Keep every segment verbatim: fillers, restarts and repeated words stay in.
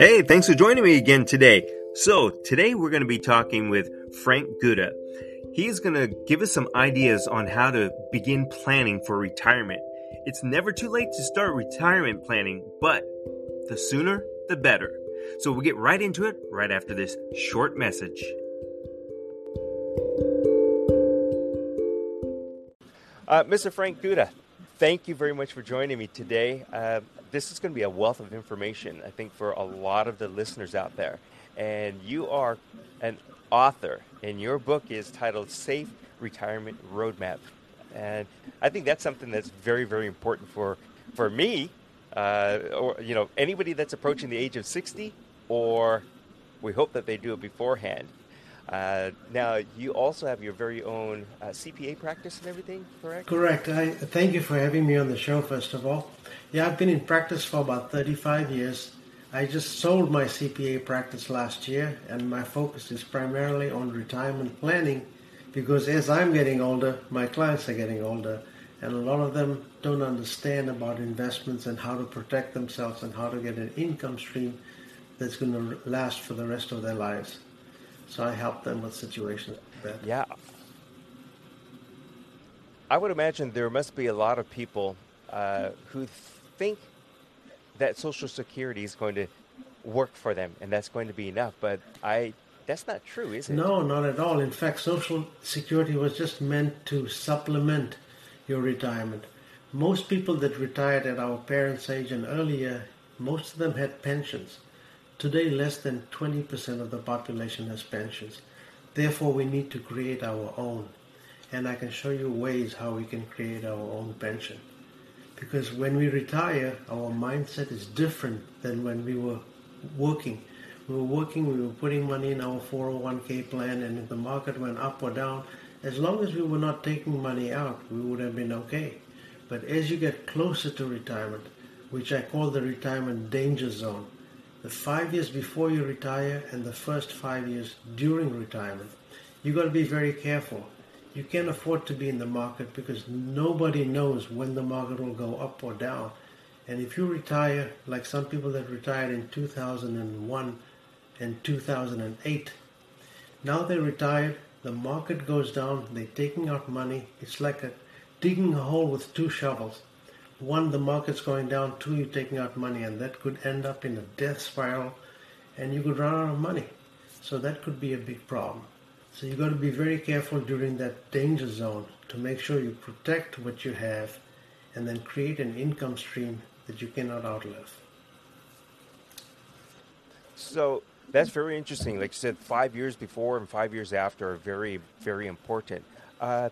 Hey, thanks for joining me again today. So today we're going to be talking with Frank Gouda. He's going to give us some ideas on how to begin planning for retirement. It's never too late to start retirement planning, but the sooner, the better. So we'll get right into it right after this short message. Uh, Mister Frank Gouda, thank you very much for joining me today. Uh, this is going to be a wealth of information, I think, for a lot of the listeners out there. And you are an author, and your book is titled Safe Retirement Roadmap. And I think that's something that's very, very important for, for me, uh, or, you know, anybody that's approaching the age of sixty, or we hope that they do it beforehand. Uh, now, you also have your very own uh, C P A practice and everything, correct? Correct. I thank you for having me on the show, first of all. Yeah, I've been in practice for about thirty-five years. I just sold my C P A practice last year, and my focus is primarily on retirement planning because as I'm getting older, my clients are getting older, and a lot of them don't understand about investments and how to protect themselves and how to get an income stream that's going to last for the rest of their lives. So I help them with situations like that. Yeah. I would imagine there must be a lot of people uh, who think that Social Security is going to work for them and that's going to be enough. But I that's not true, is it? No, not at all. In fact, Social Security was just meant to supplement your retirement. Most people that retired at our parents' age and earlier, most of them had pensions. Today, less than twenty percent of the population has pensions. Therefore, we need to create our own. And I can show you ways how we can create our own pension. Because when we retire, our mindset is different than when we were working. We were working, we were putting money in our four oh one k plan, and if the market went up or down, as long as we were not taking money out, we would have been okay. But as you get closer to retirement, which I call the retirement danger zone, the five years before you retire and the first five years during retirement, you've got to be very careful. You can't afford to be in the market because nobody knows when the market will go up or down. And if you retire, like some people that retired in two thousand one and two thousand eight, now they retired, the market goes down, they're taking out money. It's like a, digging a hole with two shovels. One, the market's going down. Two, you're taking out money. And that could end up in a death spiral and you could run out of money. So that could be a big problem. So you've got to be very careful during that danger zone to make sure you protect what you have and then create an income stream that you cannot outlive. So that's very interesting. Like you said, five years before and five years after are very, very important. Uh,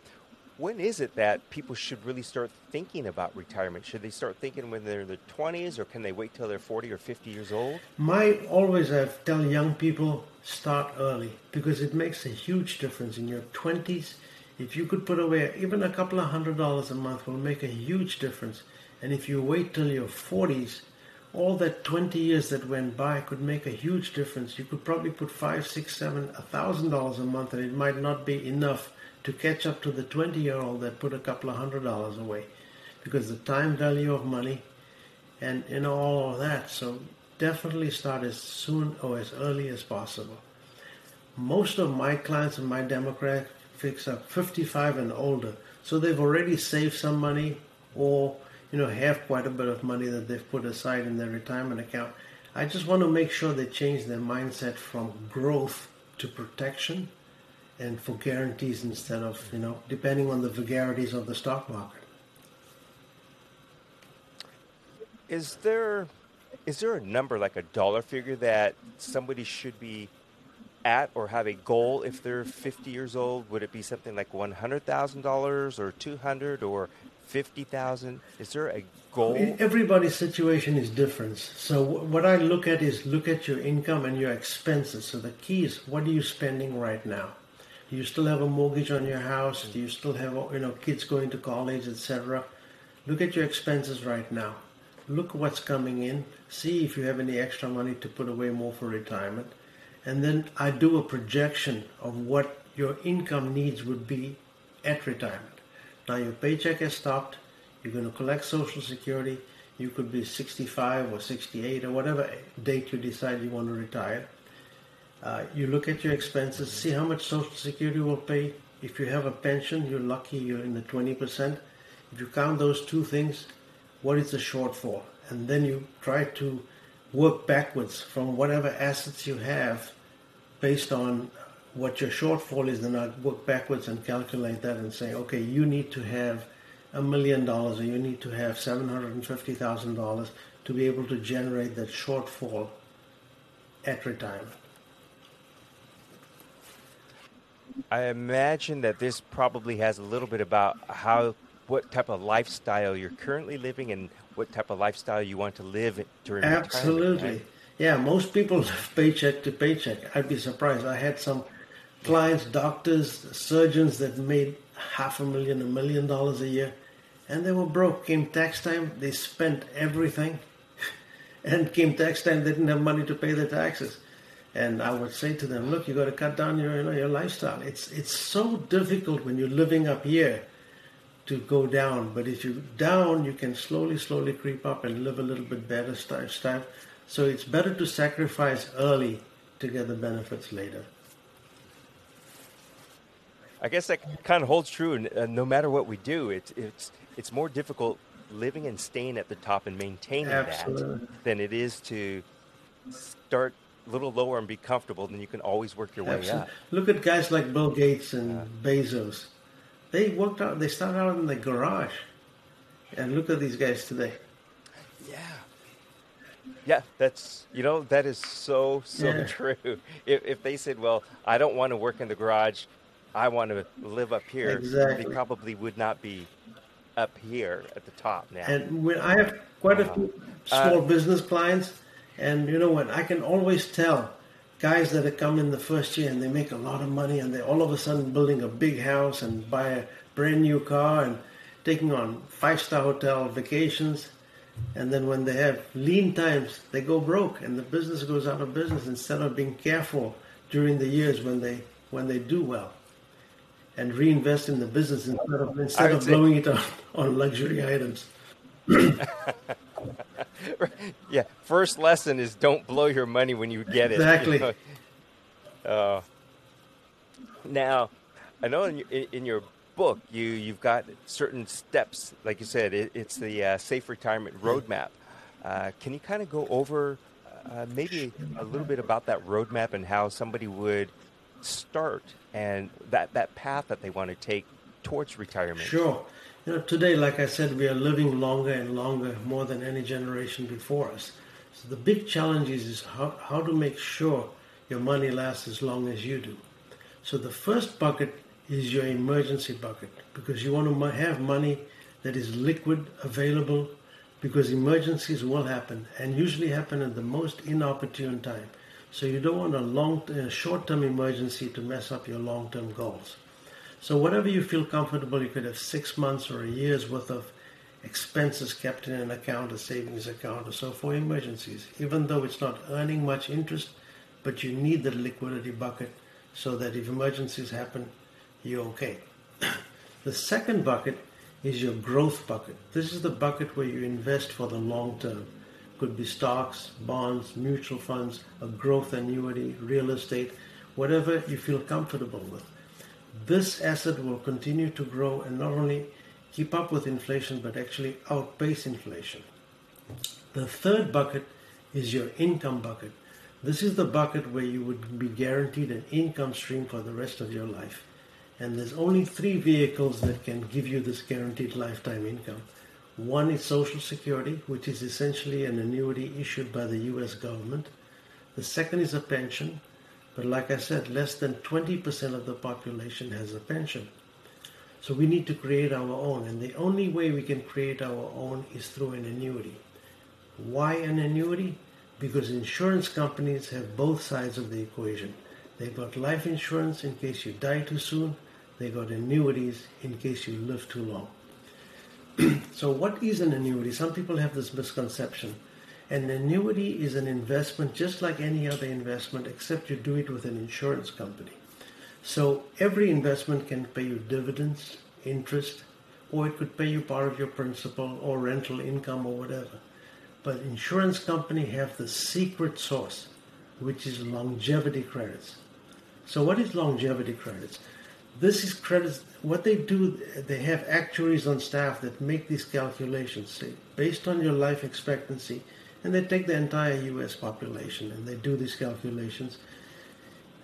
when is it that people should really start thinking about retirement? Should they start thinking when they're in their twenties or can they wait till they're forty or fifty years old? My always I tell young people, start early because it makes a huge difference. In your twenties, if you could put away even a couple of hundred dollars a month will make a huge difference. And if you wait till your forties, all that twenty years that went by could make a huge difference. You could probably put five, six, seven, a thousand dollars a month and it might not be enough to catch up to the twenty-year-old that put a couple of hundred dollars away because the time value of money and, and all of that. So definitely start as soon or as early as possible. Most of my clients in my demographics are fifty-five and older, so they've already saved some money or you know have quite a bit of money that they've put aside in their retirement account. I just want to make sure they change their mindset from growth to protection and for guarantees instead of, you know, depending on the vagaries of the stock market. Is there... Is there a number, like a dollar figure, that somebody should be at or have a goal if they're fifty years old? Would it be something like one hundred thousand dollars or two hundred thousand dollars or fifty thousand dollars? Is there a goal? Everybody's situation is different. So what I look at is look at your income and your expenses. So the key is what are you spending right now? Do you still have a mortgage on your house? Do you still have, you know, kids going to college, et cetera? Look at your expenses right now. Look what's coming in, see if you have any extra money to put away more for retirement. And then I do a projection of what your income needs would be at retirement. Now your paycheck has stopped, you're going to collect Social Security, You could be sixty-five or sixty-eight or whatever date you decide you want to retire. Uh, you look at your expenses, see how much Social Security will pay. If you have a pension, you're lucky, you're in the twenty percent. If you count those two things, what is the shortfall? And then you try to work backwards from whatever assets you have based on what your shortfall is, and I work backwards and calculate that and say, okay, you need to have a million dollars or you need to have seven hundred fifty thousand dollars to be able to generate that shortfall at retirement. I imagine that this probably has a little bit about how, what type of lifestyle you're currently living and what type of lifestyle you want to live during retirement. Absolutely. Yeah, most people live paycheck to paycheck. I'd be surprised. I had some clients, doctors, surgeons that made half a million, a million dollars a year, and they were broke. Came tax time, they spent everything, and came tax time, they didn't have money to pay their taxes. And I would say to them, look, you got to cut down your, you know, your lifestyle. It's it's so difficult when you're living up here to go down, but if you down, you can slowly, slowly creep up and live a little bit better style. So it's better to sacrifice early to get the benefits later. I guess that kind of holds true uh, no matter what we do. It, it's it's more difficult living and staying at the top and maintaining Absolutely. that than it is to start a little lower and be comfortable. Then you can always work your Absolutely. way up. Look at guys like Bill Gates and uh, Bezos. They worked out, they started out in the garage. And look at these guys today. Yeah. Yeah, that's, you know, that is so, so yeah. true. If, if they said, well, I don't want to work in the garage, I want to live up here. Exactly. They probably would not be up here at the top now. And when I have quite a uh, few small uh, business clients, and you know what, I can always tell guys that have come in the first year and they make a lot of money and they're all of a sudden building a big house and buy a brand new car and taking on five-star hotel vacations. And then when they have lean times, they go broke and the business goes out of business instead of being careful during the years when they when they do well. And reinvest in the business instead of instead of blowing it on, on luxury items. Yeah, first lesson is don't blow your money when you get exactly. it. Exactly. You know? uh, now, I know in, in your book you you've got certain steps, like you said. It, it's the uh, Safe Retirement Roadmap. Uh, can you kind of go over uh, maybe a little bit about that roadmap and how somebody would start and that, that path that they want to take towards retirement? Sure. You know, today, like I said, we are living longer and longer, more than any generation before us. So the big challenge is, is how, how to make sure your money lasts as long as you do. So the first bucket is your emergency bucket because you want to have money that is liquid, available, because emergencies will happen and usually happen at the most inopportune time. So you don't want a long, a short-term emergency to mess up your long-term goals. So whatever you feel comfortable, you could have six months or a year's worth of expenses kept in an account, a savings account, or so for emergencies, even though it's not earning much interest, but you need the liquidity bucket so that if emergencies happen, you're okay. The second bucket is your growth bucket. This is the bucket where you invest for the long term. Could be stocks, bonds, mutual funds, a growth annuity, real estate, whatever you feel comfortable with. This asset will continue to grow and not only keep up with inflation, but actually outpace inflation. The third bucket is your income bucket. This is the bucket where you would be guaranteed an income stream for the rest of your life. And there's only three vehicles that can give you this guaranteed lifetime income. One is Social Security, which is essentially an annuity issued by the U S government. The second is a pension, but like I said, less than twenty percent of the population has a pension. So we need to create our own, and the only way we can create our own is through an annuity. Why an annuity? Because insurance companies have both sides of the equation. They've got life insurance in case you die too soon. They've got annuities in case you live too long. So what is an annuity? Some people have this misconception. An annuity is an investment just like any other investment, except you do it with an insurance company. So every investment can pay you dividends, interest, or it could pay you part of your principal or rental income or whatever. But insurance companies have the secret sauce, which is longevity credits. So what is longevity credits? This is credits, what they do, they have actuaries on staff that make these calculations, say, based on your life expectancy, and they take the entire U S population and they do these calculations,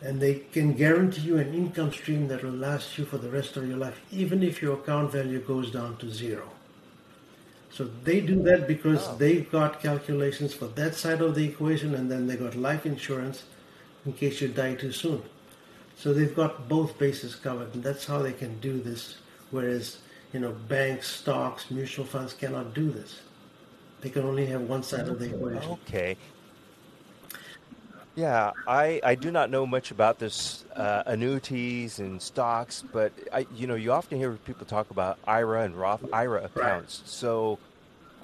and they can guarantee you an income stream that will last you for the rest of your life, even if your account value goes down to zero. So they do that because oh. they've got calculations for that side of the equation, and then they got life insurance in case you die too soon. So they've got both bases covered, and that's how they can do this, whereas, you know, banks, stocks, mutual funds cannot do this. They can only have one side of the equation. Okay. Yeah, I, I do not know much about this uh, annuities and stocks, but, I, you know, you often hear people talk about I R A and Roth I R A accounts. Right. So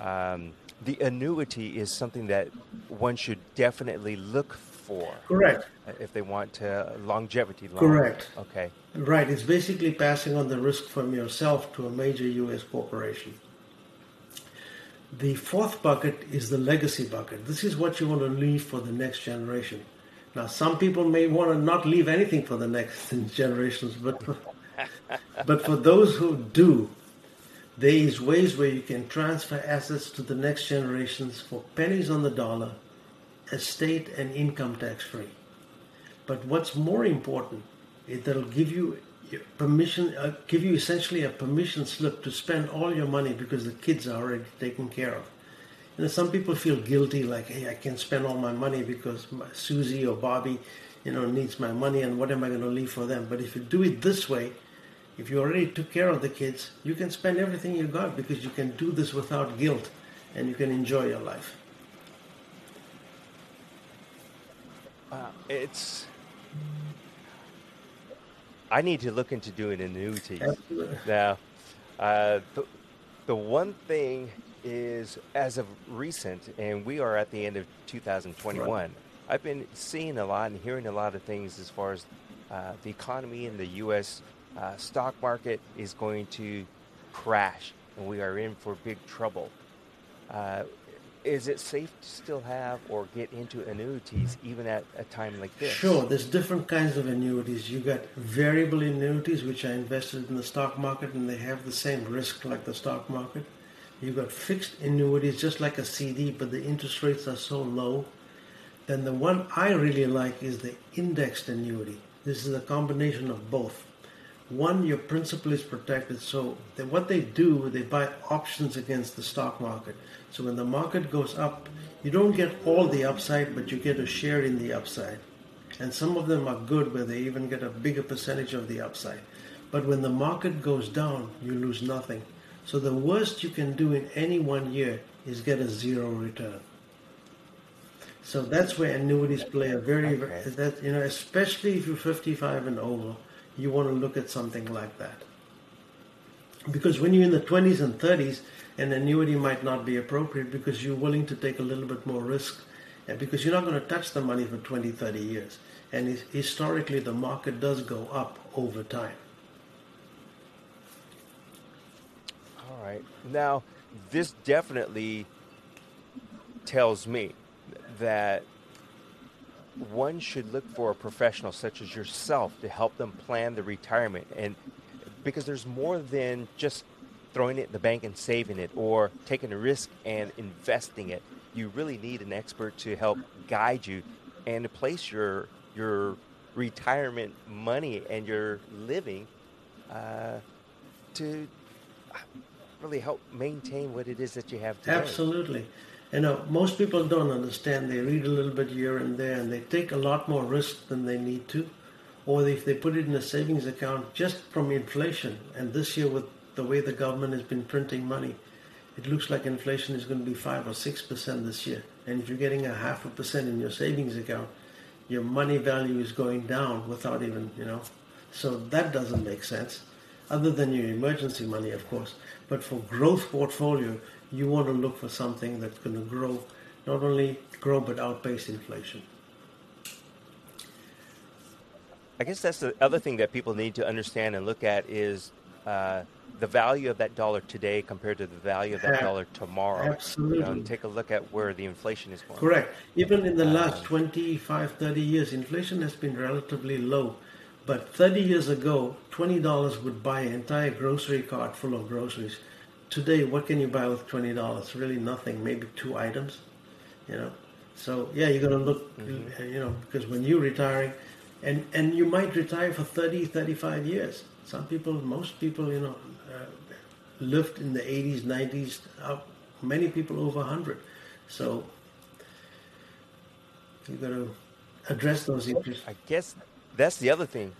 um, the annuity is something that one should definitely look for. Correct. If they want to longevity. Long. Correct. Okay. Right. It's basically passing on the risk from yourself to a major U S corporation. The fourth bucket is the legacy bucket. This is what you want to leave for the next generation. Now, some people may want to not leave anything for the next generations, but for, but for those who do, there is ways where you can transfer assets to the next generations for pennies on the dollar, estate and income tax-free. But what's more important is that it'll give you permission, uh, give you essentially a permission slip to spend all your money because the kids are already taken care of. You know, some people feel guilty, like, hey, I can't spend all my money because my Susie or Bobby, you know, needs my money, and what am I going to leave for them? But if you do it this way, if you already took care of the kids, you can spend everything you got because you can do this without guilt, and you can enjoy your life. Uh, it's... I need to look into doing annuities. Absolutely. Now, uh, the, the one thing is, as of recent, and we are at the end of two thousand twenty-one, right. I've been seeing a lot and hearing a lot of things as far as uh, the economy in the U S uh, stock market is going to crash, and we are in for big trouble. Uh, is it safe to still have or get into annuities even at a time like this? Sure. There's different kinds of annuities. You got variable annuities, which are invested in the stock market, and they have the same risk like the stock market. You've got fixed annuities, just like a C D, but the interest rates are so low. Then the one I really like is the indexed annuity. This is a combination of both. One, your principal is protected, so they, what they do, they buy options against the stock market. So when the market goes up, you don't get all the upside, but you get a share in the upside. And some of them are good, where they even get a bigger percentage of the upside. But when the market goes down, you lose nothing. So the worst you can do in any one year is get a zero return. So that's where annuities play a very, very that, you know, especially if you're fifty-five and over, you want to look at something like that. Because when you're in the twenties and thirties, an annuity might not be appropriate because you're willing to take a little bit more risk, and because you're not going to touch the money for twenty, thirty years. And historically, the market does go up over time. All right. Now, this definitely tells me that one should look for a professional such as yourself to help them plan the retirement, and because there's more than just throwing it in the bank and saving it or taking a risk and investing it. You really need an expert to help guide you and to place your your retirement money and your living uh, to really help maintain what it is that you have today. Absolutely. You know, most people don't understand. They read a little bit here and there, and they take a lot more risk than they need to. Or if they put it in a savings account just from inflation, and this year with the way the government has been printing money, it looks like inflation is going to be five or six percent this year. And if you're getting a half a percent in your savings account, your money value is going down without even, you know. So that doesn't make sense, other than your emergency money, of course. But for growth portfolio, you want to look for something that's going to grow, not only grow, but outpace inflation. I guess that's the other thing that people need to understand and look at is uh, the value of that dollar today compared to the value of that dollar tomorrow. Absolutely. You know, take a look at where the inflation is going. Correct. Even in the last uh, twenty-five, thirty years, inflation has been relatively low. But thirty years ago, twenty dollars would buy an entire grocery cart full of groceries. Today, what can you buy with twenty dollars? Really nothing, maybe two items, you know. So, yeah, you're going to look, mm-hmm. you know, because when you're retiring, and, and you might retire for thirty, thirty-five years. Some people, most people, you know, uh, lived in the eighties, nineties, uh, many people over one hundred. So, you've got to address those issues. I guess... That's the other thing.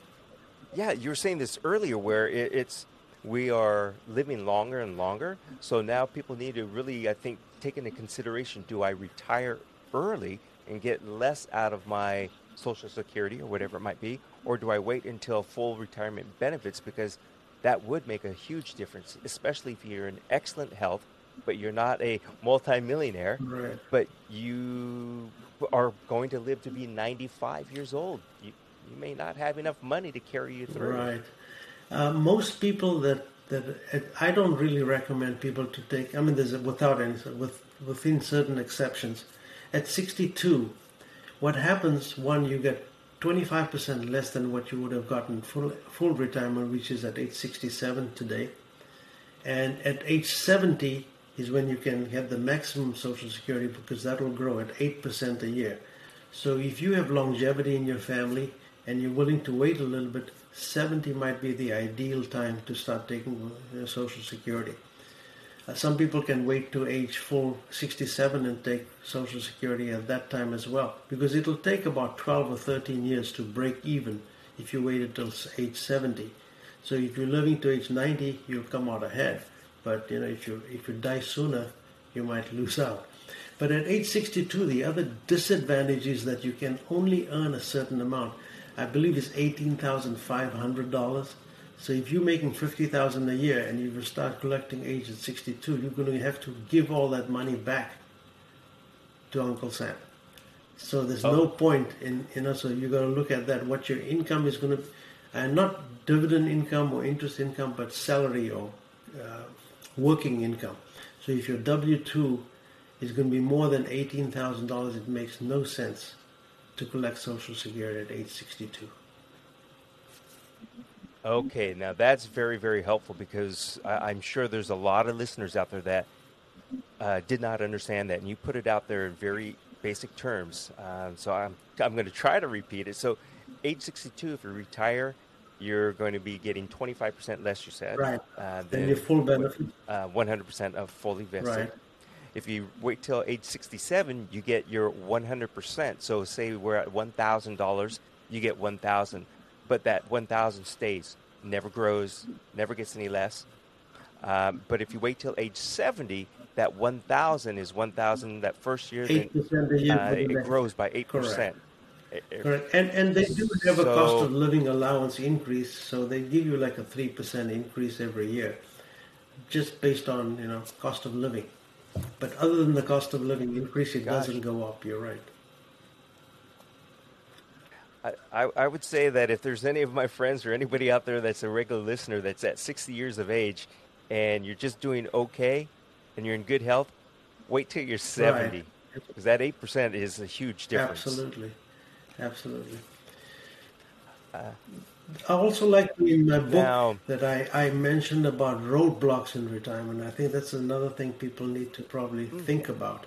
Yeah, you were saying this earlier where it, it's we are living longer and longer. So now people need to really, I think, take into consideration, do I retire early and get less out of my Social Security or whatever it might be? Or do I wait until full retirement benefits? Because that would make a huge difference, especially if you're in excellent health, but you're not a multimillionaire, right. But you are going to live to be ninety-five years old. You, You may not have enough money to carry you through. Right. Uh, most people that, that I don't really recommend people to take. I mean, there's a, without any with within certain exceptions. At sixty-two, what happens? One, you get twenty-five percent less than what you would have gotten full full retirement, which is at age sixty-seven today. And at age seventy is when you can get the maximum Social Security because that will grow at eight percent a year. So if you have longevity in your family, and you're willing to wait a little bit, seventy might be the ideal time to start taking Social Security. Uh, some people can wait to age full sixty-seven and take Social Security at that time as well, because it'll take about twelve or thirteen years to break even if you wait until age seventy. So if you're living to age ninety, you'll come out ahead. But you know, if you if you die sooner, you might lose out. But at age sixty-two, the other disadvantage is that you can only earn a certain amount. I believe it's eighteen thousand five hundred dollars. So if you're making fifty thousand dollars a year and you start collecting age at sixty-two, you're going to have to give all that money back to Uncle Sam. So there's oh. no point in, you know, so you've got to look at that, what your income is going to be, and not dividend income or interest income, but salary or uh, working income. So if your W two is going to be more than eighteen thousand dollars, it makes no sense to collect Social Security at age sixty-two. Okay, now that's very, very helpful because I, I'm sure there's a lot of listeners out there that uh, did not understand that, and you put it out there in very basic terms. Um, so I'm I'm going to try to repeat it. So, age sixty-two, if you retire, you're going to be getting twenty-five percent less. You said right, uh, then your full benefit, uh, one hundred percent of fully vested. Right. If you wait till age sixty-seven, you get your one hundred percent. So say we're at one thousand dollars, you get one thousand dollars. But that one thousand dollars stays, never grows, never gets any less. Um, but if you wait till age seventy, that one thousand dollars is one thousand dollars that first year. eight percent a year. Uh, it grows by eight percent. Correct. It, it, Correct. And, and they do have so, a cost of living allowance increase. So they give you like a three percent increase every year just based on, you know, cost of living. But other than the cost of living increase, it Gosh. doesn't go up. You're right. I, I, I would say that if there's any of my friends or anybody out there that's a regular listener that's at sixty years of age and you're just doing okay and you're in good health, wait till you're seventy. Because right. that eight percent is a huge difference. Absolutely. Absolutely. Uh, I also like in my book now, that I, I mentioned about roadblocks in retirement. I think that's another thing people need to probably mm-hmm. think about.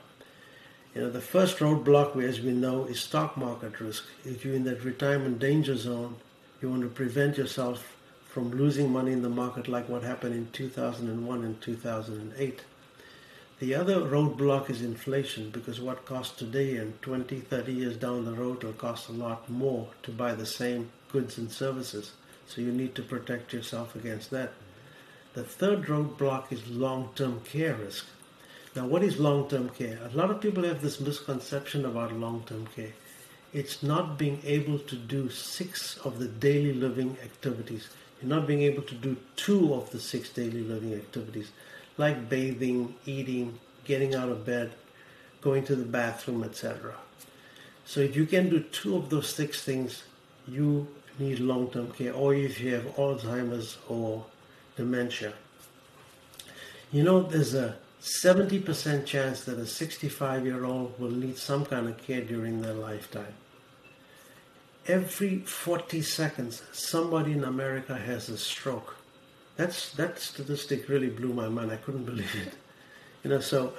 You know, the first roadblock, as we know, is stock market risk. If you're in that retirement danger zone, you want to prevent yourself from losing money in the market like what happened in two thousand one and two thousand eight. The other roadblock is inflation, because what costs today and twenty, thirty years down the road will cost a lot more to buy the same goods and services, so you need to protect yourself against that. The third roadblock is long-term care risk. Now, what is long-term care? A lot of people have this misconception about long-term care. It's not being able to do six of the daily living activities. You're not being able to do two of the six daily living activities, like bathing, eating, getting out of bed, going to the bathroom, et cetera. So if you can do two of those six things, you need long-term care, or if you have Alzheimer's or dementia. You know, there's a seventy percent chance that a sixty-five-year-old will need some kind of care during their lifetime. Every forty seconds, somebody in America has a stroke. That's, that statistic really blew my mind. I couldn't believe it. You know, so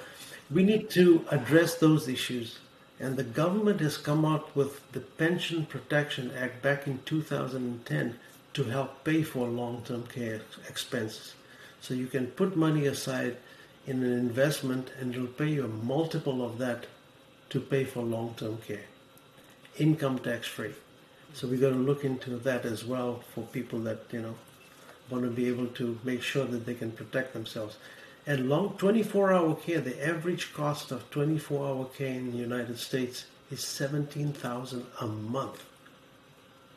we need to address those issues. And the government has come out with the Pension Protection Act back in two thousand ten to help pay for long-term care expenses. So you can put money aside in an investment and you'll pay you a multiple of that to pay for long-term care. Income tax-free. So we've got to look into that as well for people that, you know, want to be able to make sure that they can protect themselves. And long twenty-four hour care, the average cost of twenty-four hour care in the United States is seventeen thousand dollars a month.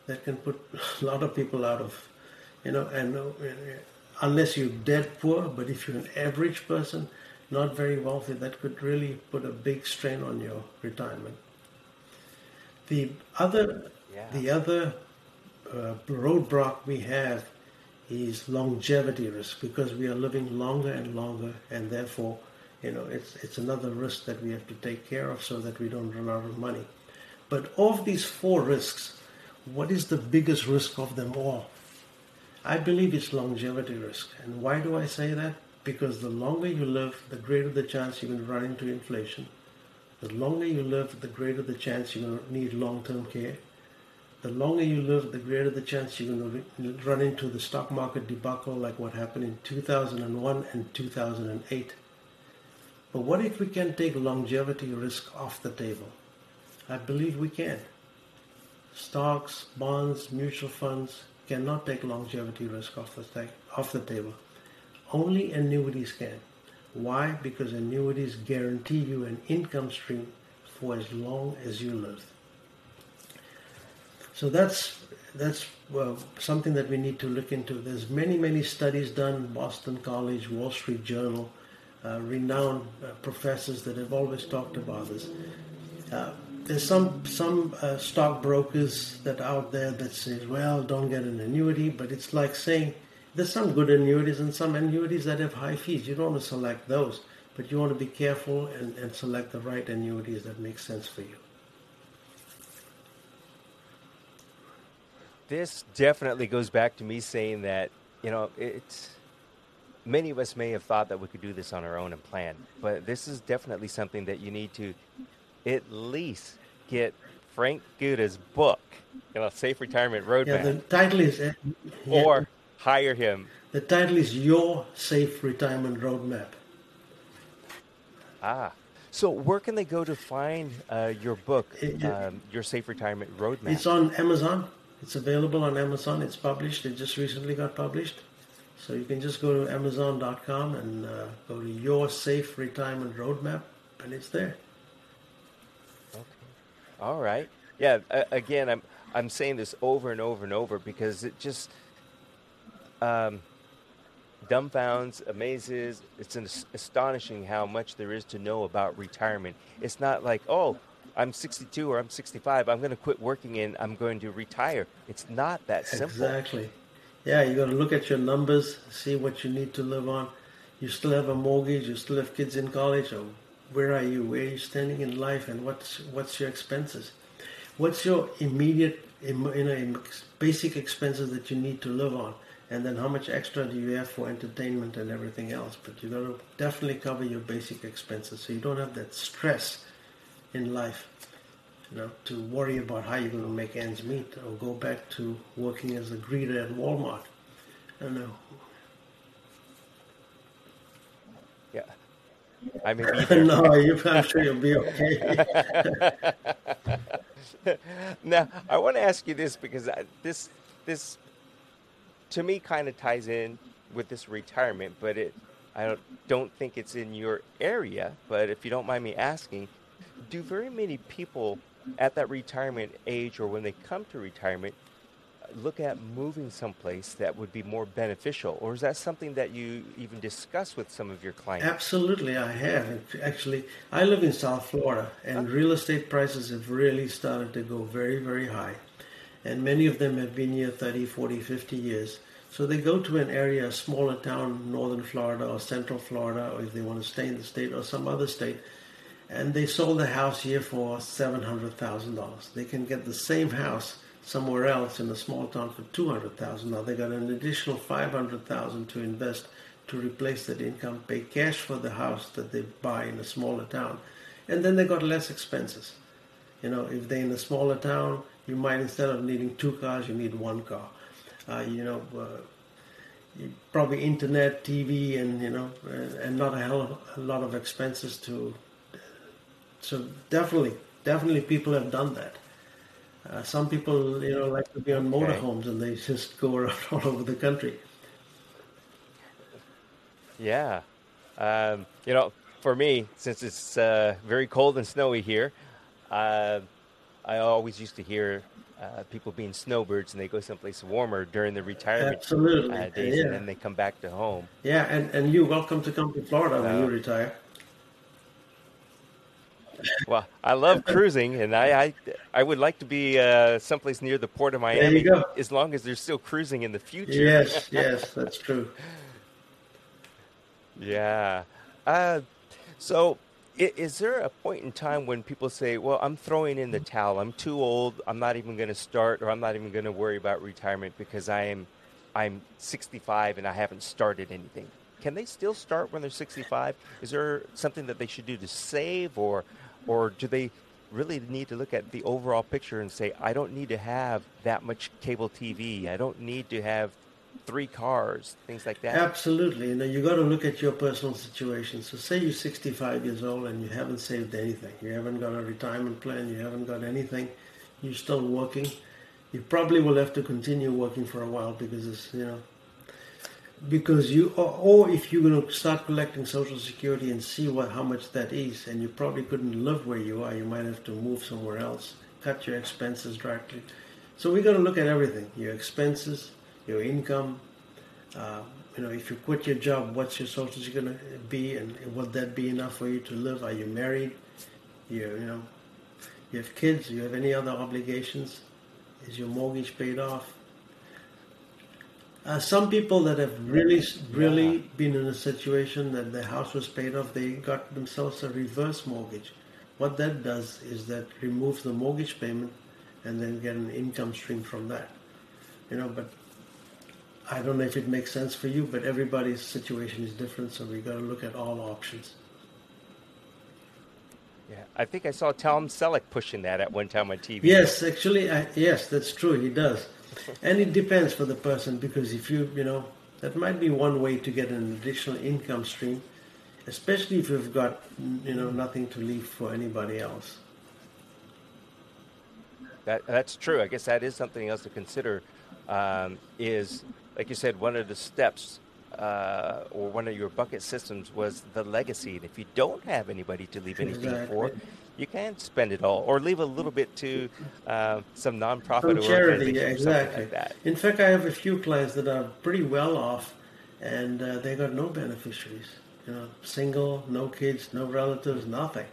That can put a lot of people out of, you know, and unless you're dead poor, but if you're an average person, not very wealthy, that could really put a big strain on your retirement. The other, yeah. the other uh, roadblock we have is longevity risk, because we are living longer and longer, and therefore, you know, it's it's another risk that we have to take care of so that we don't run out of money. But of these four risks, what is the biggest risk of them all? I believe it's longevity risk. And why do I say that? Because the longer you live, the greater the chance you're going to run into inflation. The longer you live, the greater the chance you're going to need long-term care. The longer you live, the greater the chance you're going to run into the stock market debacle like what happened in two thousand one and two thousand eight. But what if we can take longevity risk off the table? I believe we can. Stocks, bonds, mutual funds cannot take longevity risk off the, ta- off the table. Only annuities can. Why? Because annuities guarantee you an income stream for as long as you live. So that's that's well, something that we need to look into. There's many, many studies done, Boston College, Wall Street Journal, uh, renowned uh, professors that have always talked about this. Uh, there's some some uh, stockbrokers that are out there that say, well, don't get an annuity, but it's like saying there's some good annuities and some annuities that have high fees. You don't want to select those, but you want to be careful and, and select the right annuities that make sense for you. This definitely goes back to me saying that, you know, it's many of us may have thought that we could do this on our own and plan, but this is definitely something that you need to at least get Frank Gouda's book, you know, Safe Retirement Roadmap. Yeah, the title is... Uh, yeah, or hire him. The title is Your Safe Retirement Roadmap. Ah. So where can they go to find uh, your book, um, Your Safe Retirement Roadmap? It's on Amazon. It's available on Amazon. It's published. It just recently got published. So you can just go to amazon dot com and uh, go to Your Safe Retirement Roadmap, and it's there. Okay. All right. Yeah, uh, again, I'm I'm saying this over and over and over because it just um, dumbfounds, amazes. It's an astonishing how much there is to know about retirement. It's not like, oh, I'm sixty-two or I'm sixty-five, I'm going to quit working and I'm going to retire. It's not that simple. Exactly. Yeah, you got to look at your numbers, see what you need to live on. You still have a mortgage, you still have kids in college, or where are you? Where are you standing in life, and what's what's your expenses? What's your immediate, you know, basic expenses that you need to live on? And then how much extra do you have for entertainment and everything else? But you got to definitely cover your basic expenses so you don't have that stress in life, you know, to worry about how you're going to make ends meet or go back to working as a greeter at Walmart. I don't know. Yeah. I mean, no, you, I'm sure you'll be okay. Now, I want to ask you this because I, this, this, to me, kind of ties in with this retirement, but it, I don't, don't think it's in your area. But if you don't mind me asking, do very many people at that retirement age or when they come to retirement look at moving someplace that would be more beneficial? Or is that something that you even discuss with some of your clients? Absolutely, I have. Actually, I live in South Florida, and real estate prices have really started to go very, very high. And many of them have been here thirty, forty, fifty years. So they go to an area, a smaller town, northern Florida or central Florida, or if they want to stay in the state or some other state, and they sold the house here for seven hundred thousand dollars. They can get the same house somewhere else in a small town for two hundred thousand dollars. Now they got an additional five hundred thousand dollars to invest to replace that income, pay cash for the house that they buy in a smaller town. And then they got less expenses. You know, if they're in a smaller town, you might, instead of needing two cars, you need one car. Uh, you know, uh, probably internet, T V, and, you know, and not a hell of a lot of expenses to... So definitely, definitely people have done that. Uh, some people, you know, like to be on motorhomes, okay, and they just go around all over the country. Yeah. Um, you know, for me, since it's uh, very cold and snowy here, uh, I always used to hear uh, people being snowbirds, and they go someplace warmer during the retirement uh, days, yeah, and then they come back to home. Yeah, and, and you're welcome to come to Florida uh, when you retire. Well, I love cruising, and I, I, I would like to be uh, someplace near the port of Miami, as long as there's still cruising in the future. Yes, yes, that's true. Yeah. Uh, so is, is there a point in time when people say, well, I'm throwing in the towel, I'm too old, I'm not even going to start, or I'm not even going to worry about retirement because I am, I'm sixty-five and I haven't started anything? Can they still start when they're sixty-five? Is there something that they should do to save, or or do they really need to look at the overall picture and say, I don't need to have that much cable T V, I don't need to have three cars, things like that? Absolutely. You know, you got to look at your personal situation. So say you're sixty-five years old and you haven't saved anything. You haven't got a retirement plan. You haven't got anything. You're still working. You probably will have to continue working for a while because it's, you know, because you, or, or if you're going to start collecting Social Security and see what how much that is, and you probably couldn't live where you are, you might have to move somewhere else, cut your expenses directly. So we got to look at everything: your expenses, your income. Uh, you know, if you quit your job, what's your Social Security going to be, and would that be enough for you to live? Are you married? You you know, you have kids. You have any other obligations? Is your mortgage paid off? Uh, some people that have really, really yeah. been in a situation that their house was paid off, they got themselves a reverse mortgage. What that does is that removes the mortgage payment and then get an income stream from that. You know, but I don't know if it makes sense for you, but everybody's situation is different, so we got to look at all options. Yeah, I think I saw Tom Selleck pushing that at one time on T V. Yes, actually, I, yes, that's true, he does. And it depends for the person, because if you, you know, that might be one way to get an additional income stream, especially if you've got, you know, nothing to leave for anybody else. That That's true. I guess that is something else to consider, um, is, like you said, one of the steps uh, or one of your bucket systems was the legacy. And if you don't have anybody to leave anything exactly. for, you can spend it all, or leave a little bit to uh, some nonprofit or charity, yeah, exactly. Like that. In fact, I have a few clients that are pretty well off, and uh, they got no beneficiaries. You know, single, no kids, no relatives, nothing.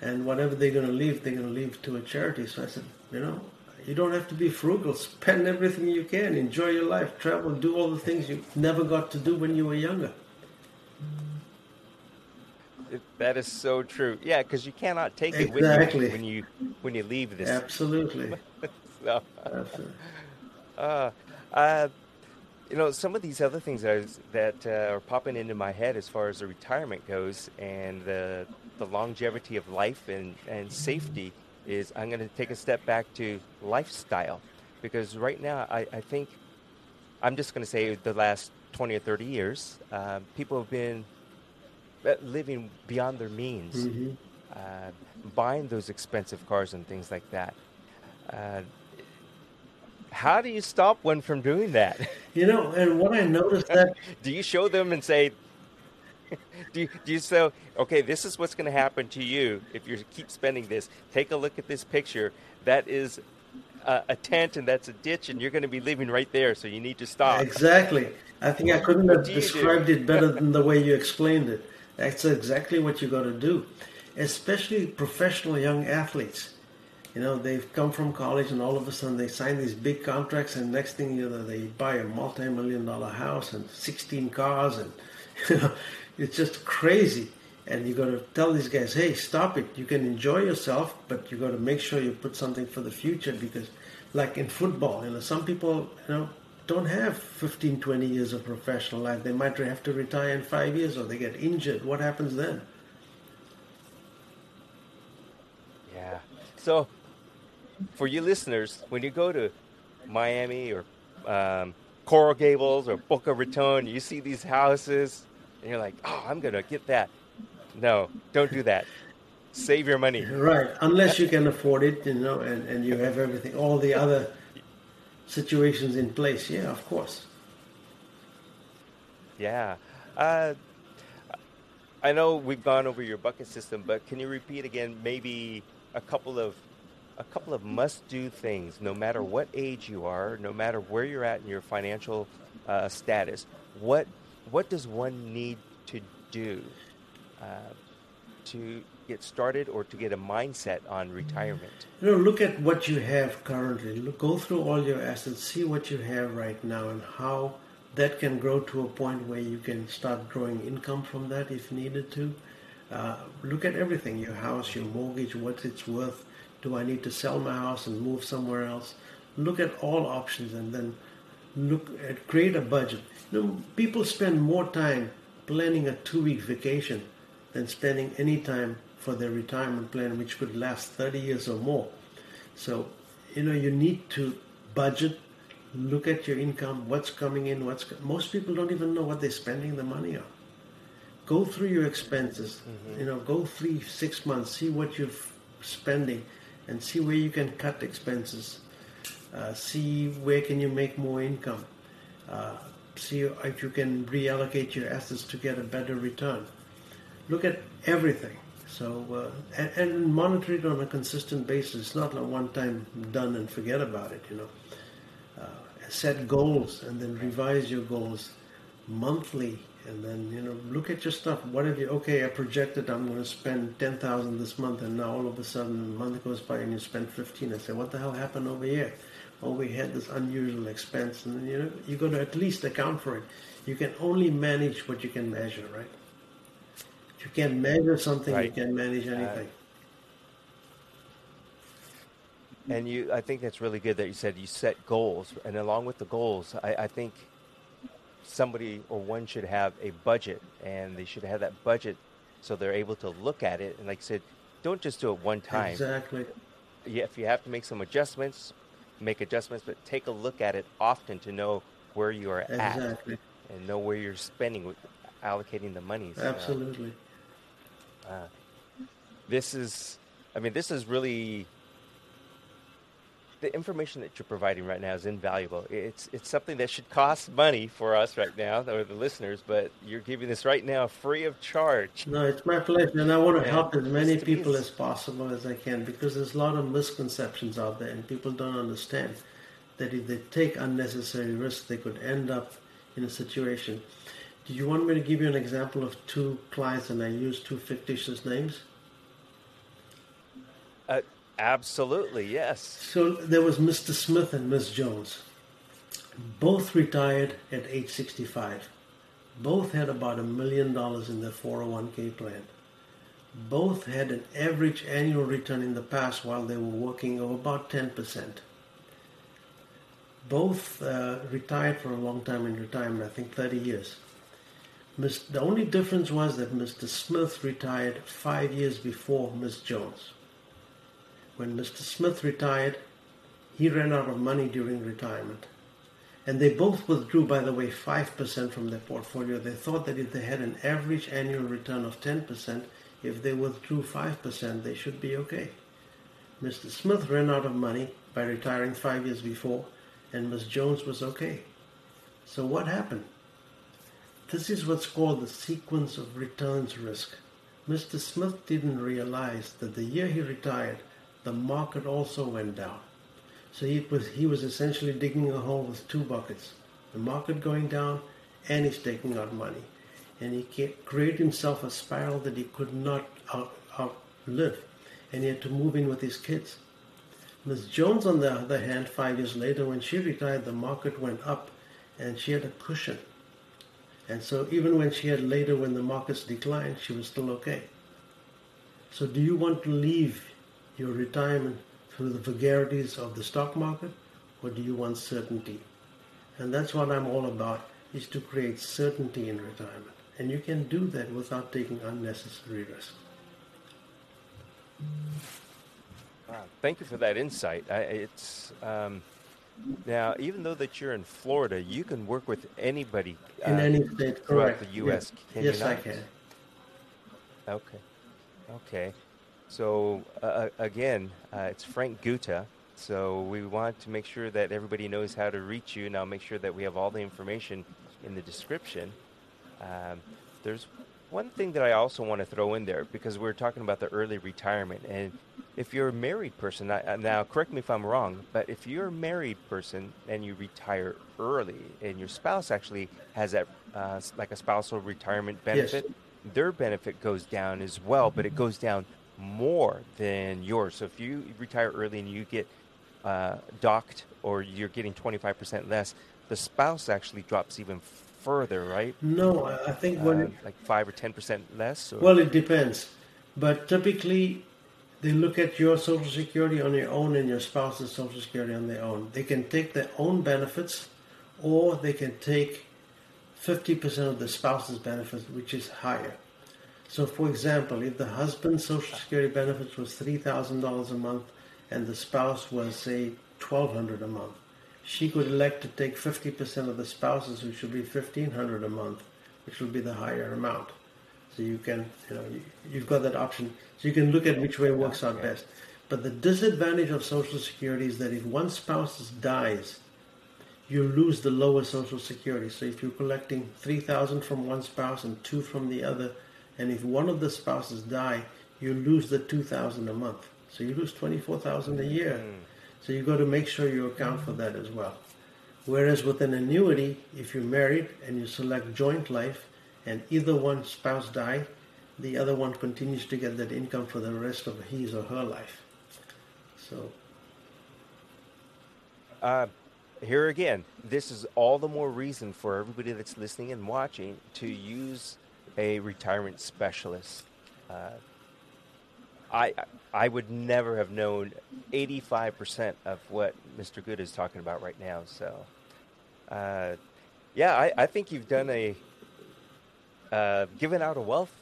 And whatever they're going to leave, they're going to leave to a charity. So I said, you know, you don't have to be frugal. Spend everything you can. Enjoy your life. Travel. Do all the things you never got to do when you were younger. That is so true. Yeah, because you cannot take it exactly. with you when you when you leave this. Absolutely. so, Absolutely. Uh, uh, you know, some of these other things that, I was, that uh, are popping into my head as far as the retirement goes, and the the longevity of life and, and safety is, I'm going to take a step back to lifestyle, because right now I, I think I'm just going to say the last twenty or thirty years, uh, people have been living beyond their means, mm-hmm. uh, buying those expensive cars and things like that. Uh, how do you stop one from doing that? You know, and what I noticed that... do you show them and say, do you, do you say, okay, this is what's going to happen to you if you keep spending this. Take a look at this picture. That is a, a tent, and that's a ditch, and you're going to be living right there, so you need to stop. Exactly. I think I couldn't have described it better than the way you explained it. That's exactly what you got to do, especially professional young athletes. You know, they've come from college and all of a sudden they sign these big contracts, and next thing you know, they buy a multi-million dollar house and sixteen cars, and you know, it's just crazy. And you got to tell these guys, hey, stop it. You can enjoy yourself, but you got to make sure you put something for the future, because like in football, you know, some people, you know, don't have fifteen, twenty years of professional life. They might have to retire in five years or they get injured. What happens then? Yeah. So for you listeners, when you go to Miami or um, Coral Gables or Boca Raton, you see these houses and you're like, oh, I'm going to get that. No, don't do that. Save your money. Right. Unless you can afford it, you know, and, and you have everything, all the other situations in place. Yeah, of course. Yeah. Uh, I know we've gone over your bucket system, but can you repeat again maybe a couple of a couple of must-do things, no matter what age you are, no matter where you're at in your financial uh, status? What, what does one need to do? Uh, to get started or to get a mindset on retirement? You know, look at what you have currently. Look, go through all your assets, see what you have right now and how that can grow to a point where you can start drawing income from that if needed to. Uh, look at everything, your house, your mortgage, what it's worth. Do I need to sell my house and move somewhere else? Look at all options and then look at create a budget. You know, people spend more time planning a two-week vacation than spending any time for their retirement plan, which could last thirty years or more. So, you know, you need to budget, look at your income, what's coming in, what's... Most people don't even know what they're spending the money on. Go through your expenses, mm-hmm. you know, go three, six months, see what you're spending and see where you can cut expenses, uh, see where can you make more income, uh, see if you can reallocate your assets to get a better return. Look at everything. So uh, and, and monitor it on a consistent basis. It's not like one time done and forget about it, you know. Uh, set goals and then revise your goals monthly. And then, you know, look at your stuff. What have you, okay, I projected I'm going to spend ten thousand dollars this month, and now all of a sudden a month goes by and you spend fifteen thousand dollars. I say, what the hell happened over here? Oh, we had this unusual expense. And, you know, you've got to at least account for it. You can only manage what you can measure, right? If you can't measure something, right. You can't manage anything. Uh, and you, I think that's really good that you said you set goals. And along with the goals, I, I think somebody or one should have a budget. And they should have that budget so they're able to look at it. And like I said, don't just do it one time. Exactly. Yeah, if you have to make some adjustments, make adjustments. But take a look at it often to know where you are exactly. at. And know where you're spending, with, allocating the money. So, absolutely. Uh, this is, I mean, this is really, the information that you're providing right now is invaluable. It's it's something that should cost money for us right now, or the listeners, but you're giving this right now free of charge. No, it's my pleasure, and I want to yeah. help as many people as possible as I can, because there's a lot of misconceptions out there, and people don't understand that if they take unnecessary risks, they could end up in a situation. Do you want me to give you an example of two clients and I use two fictitious names? Uh, absolutely, yes. So there was Mister Smith and Miss Jones. Both retired at age sixty-five. Both had about a million dollars in their four oh one k plan. Both had an average annual return in the past while they were working of about ten percent. Both uh, retired for a long time in retirement, I think thirty years. The only difference was that Mister Smith retired five years before Miss Jones. When Mister Smith retired, he ran out of money during retirement. And they both withdrew, by the way, five percent from their portfolio. They thought that if they had an average annual return of ten percent, if they withdrew five percent, they should be okay. Mister Smith ran out of money by retiring five years before, and Miss Jones was okay. So what happened? This is what's called the sequence of returns risk. Mister Smith didn't realize that the year he retired, the market also went down. So he was, he was essentially digging a hole with two buckets. The market going down, and he's taking out money. And he created himself a spiral that he could not out, outlive. And he had to move in with his kids. Miz Jones, on the other hand, five years later, when she retired, the market went up and she had a cushion. And so even when she had later, when the markets declined, she was still okay. So do you want to leave your retirement through the vagaries of the stock market, or do you want certainty? And that's what I'm all about, is to create certainty in retirement. And you can do that without taking unnecessary risks. Wow, thank you for that insight. I, it's um, now, even though that you're in Florida, you can work with anybody uh, in any state, correct? Throughout the U S Yes, can yes you not? I can. Okay, okay. So uh, again, uh, it's Frank Gouda. So we want to make sure that everybody knows how to reach you, and I'll make sure that we have all the information in the description. Um, there's one thing that I also want to throw in there, because we're talking about the early retirement, and if you're a married person, I, now correct me if I'm wrong, but if you're a married person and you retire early, and your spouse actually has that uh, like a spousal retirement benefit, yes. Their benefit goes down as well, but it goes down more than yours. So if you retire early and you get uh, docked, or you're getting twenty-five percent less, the spouse actually drops even further, right? No, I think when uh, it, like five or ten percent less. Or? Well, it depends, but typically they look at your Social Security on your own and your spouse's Social Security on their own. They can take their own benefits, or they can take fifty percent of the spouse's benefits, which is higher. So, for example, if the husband's Social Security benefits was three thousand dollars a month, and the spouse was say twelve hundred a month, she could elect to take fifty percent of the spouse's, which would be fifteen hundred dollars a month, which would be the higher amount. So you can, you know, you, you've got that option. So you can look at which way works out best. But the disadvantage of Social Security is that if one spouse dies, you lose the lower Social Security. So if you're collecting three thousand dollars from one spouse and two from the other, and if one of the spouses die, you lose the two thousand dollars a month. So you lose twenty-four thousand dollars a year. Mm. So you've got to make sure you account for that as well. Whereas with an annuity, if you're married and you select joint life and either one spouse die, the other one continues to get that income for the rest of his or her life. So, uh, here again, this is all the more reason for everybody that's listening and watching to use a retirement specialist. Uh, I I would never have known eighty-five percent of what Mister Good is talking about right now. So, uh, yeah, I, I think you've done a uh, given out a wealth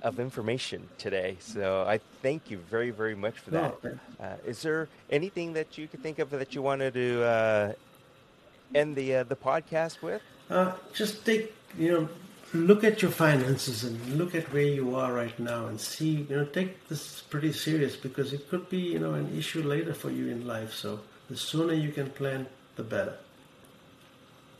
of information today. So I thank you very, very much for that. Uh, is there anything that you could think of that you wanted to uh, end the uh, the podcast with? Uh, just take you know. Look at your finances and look at where you are right now and see, you know, take this pretty serious, because it could be, you know, an issue later for you in life. So the sooner you can plan, the better.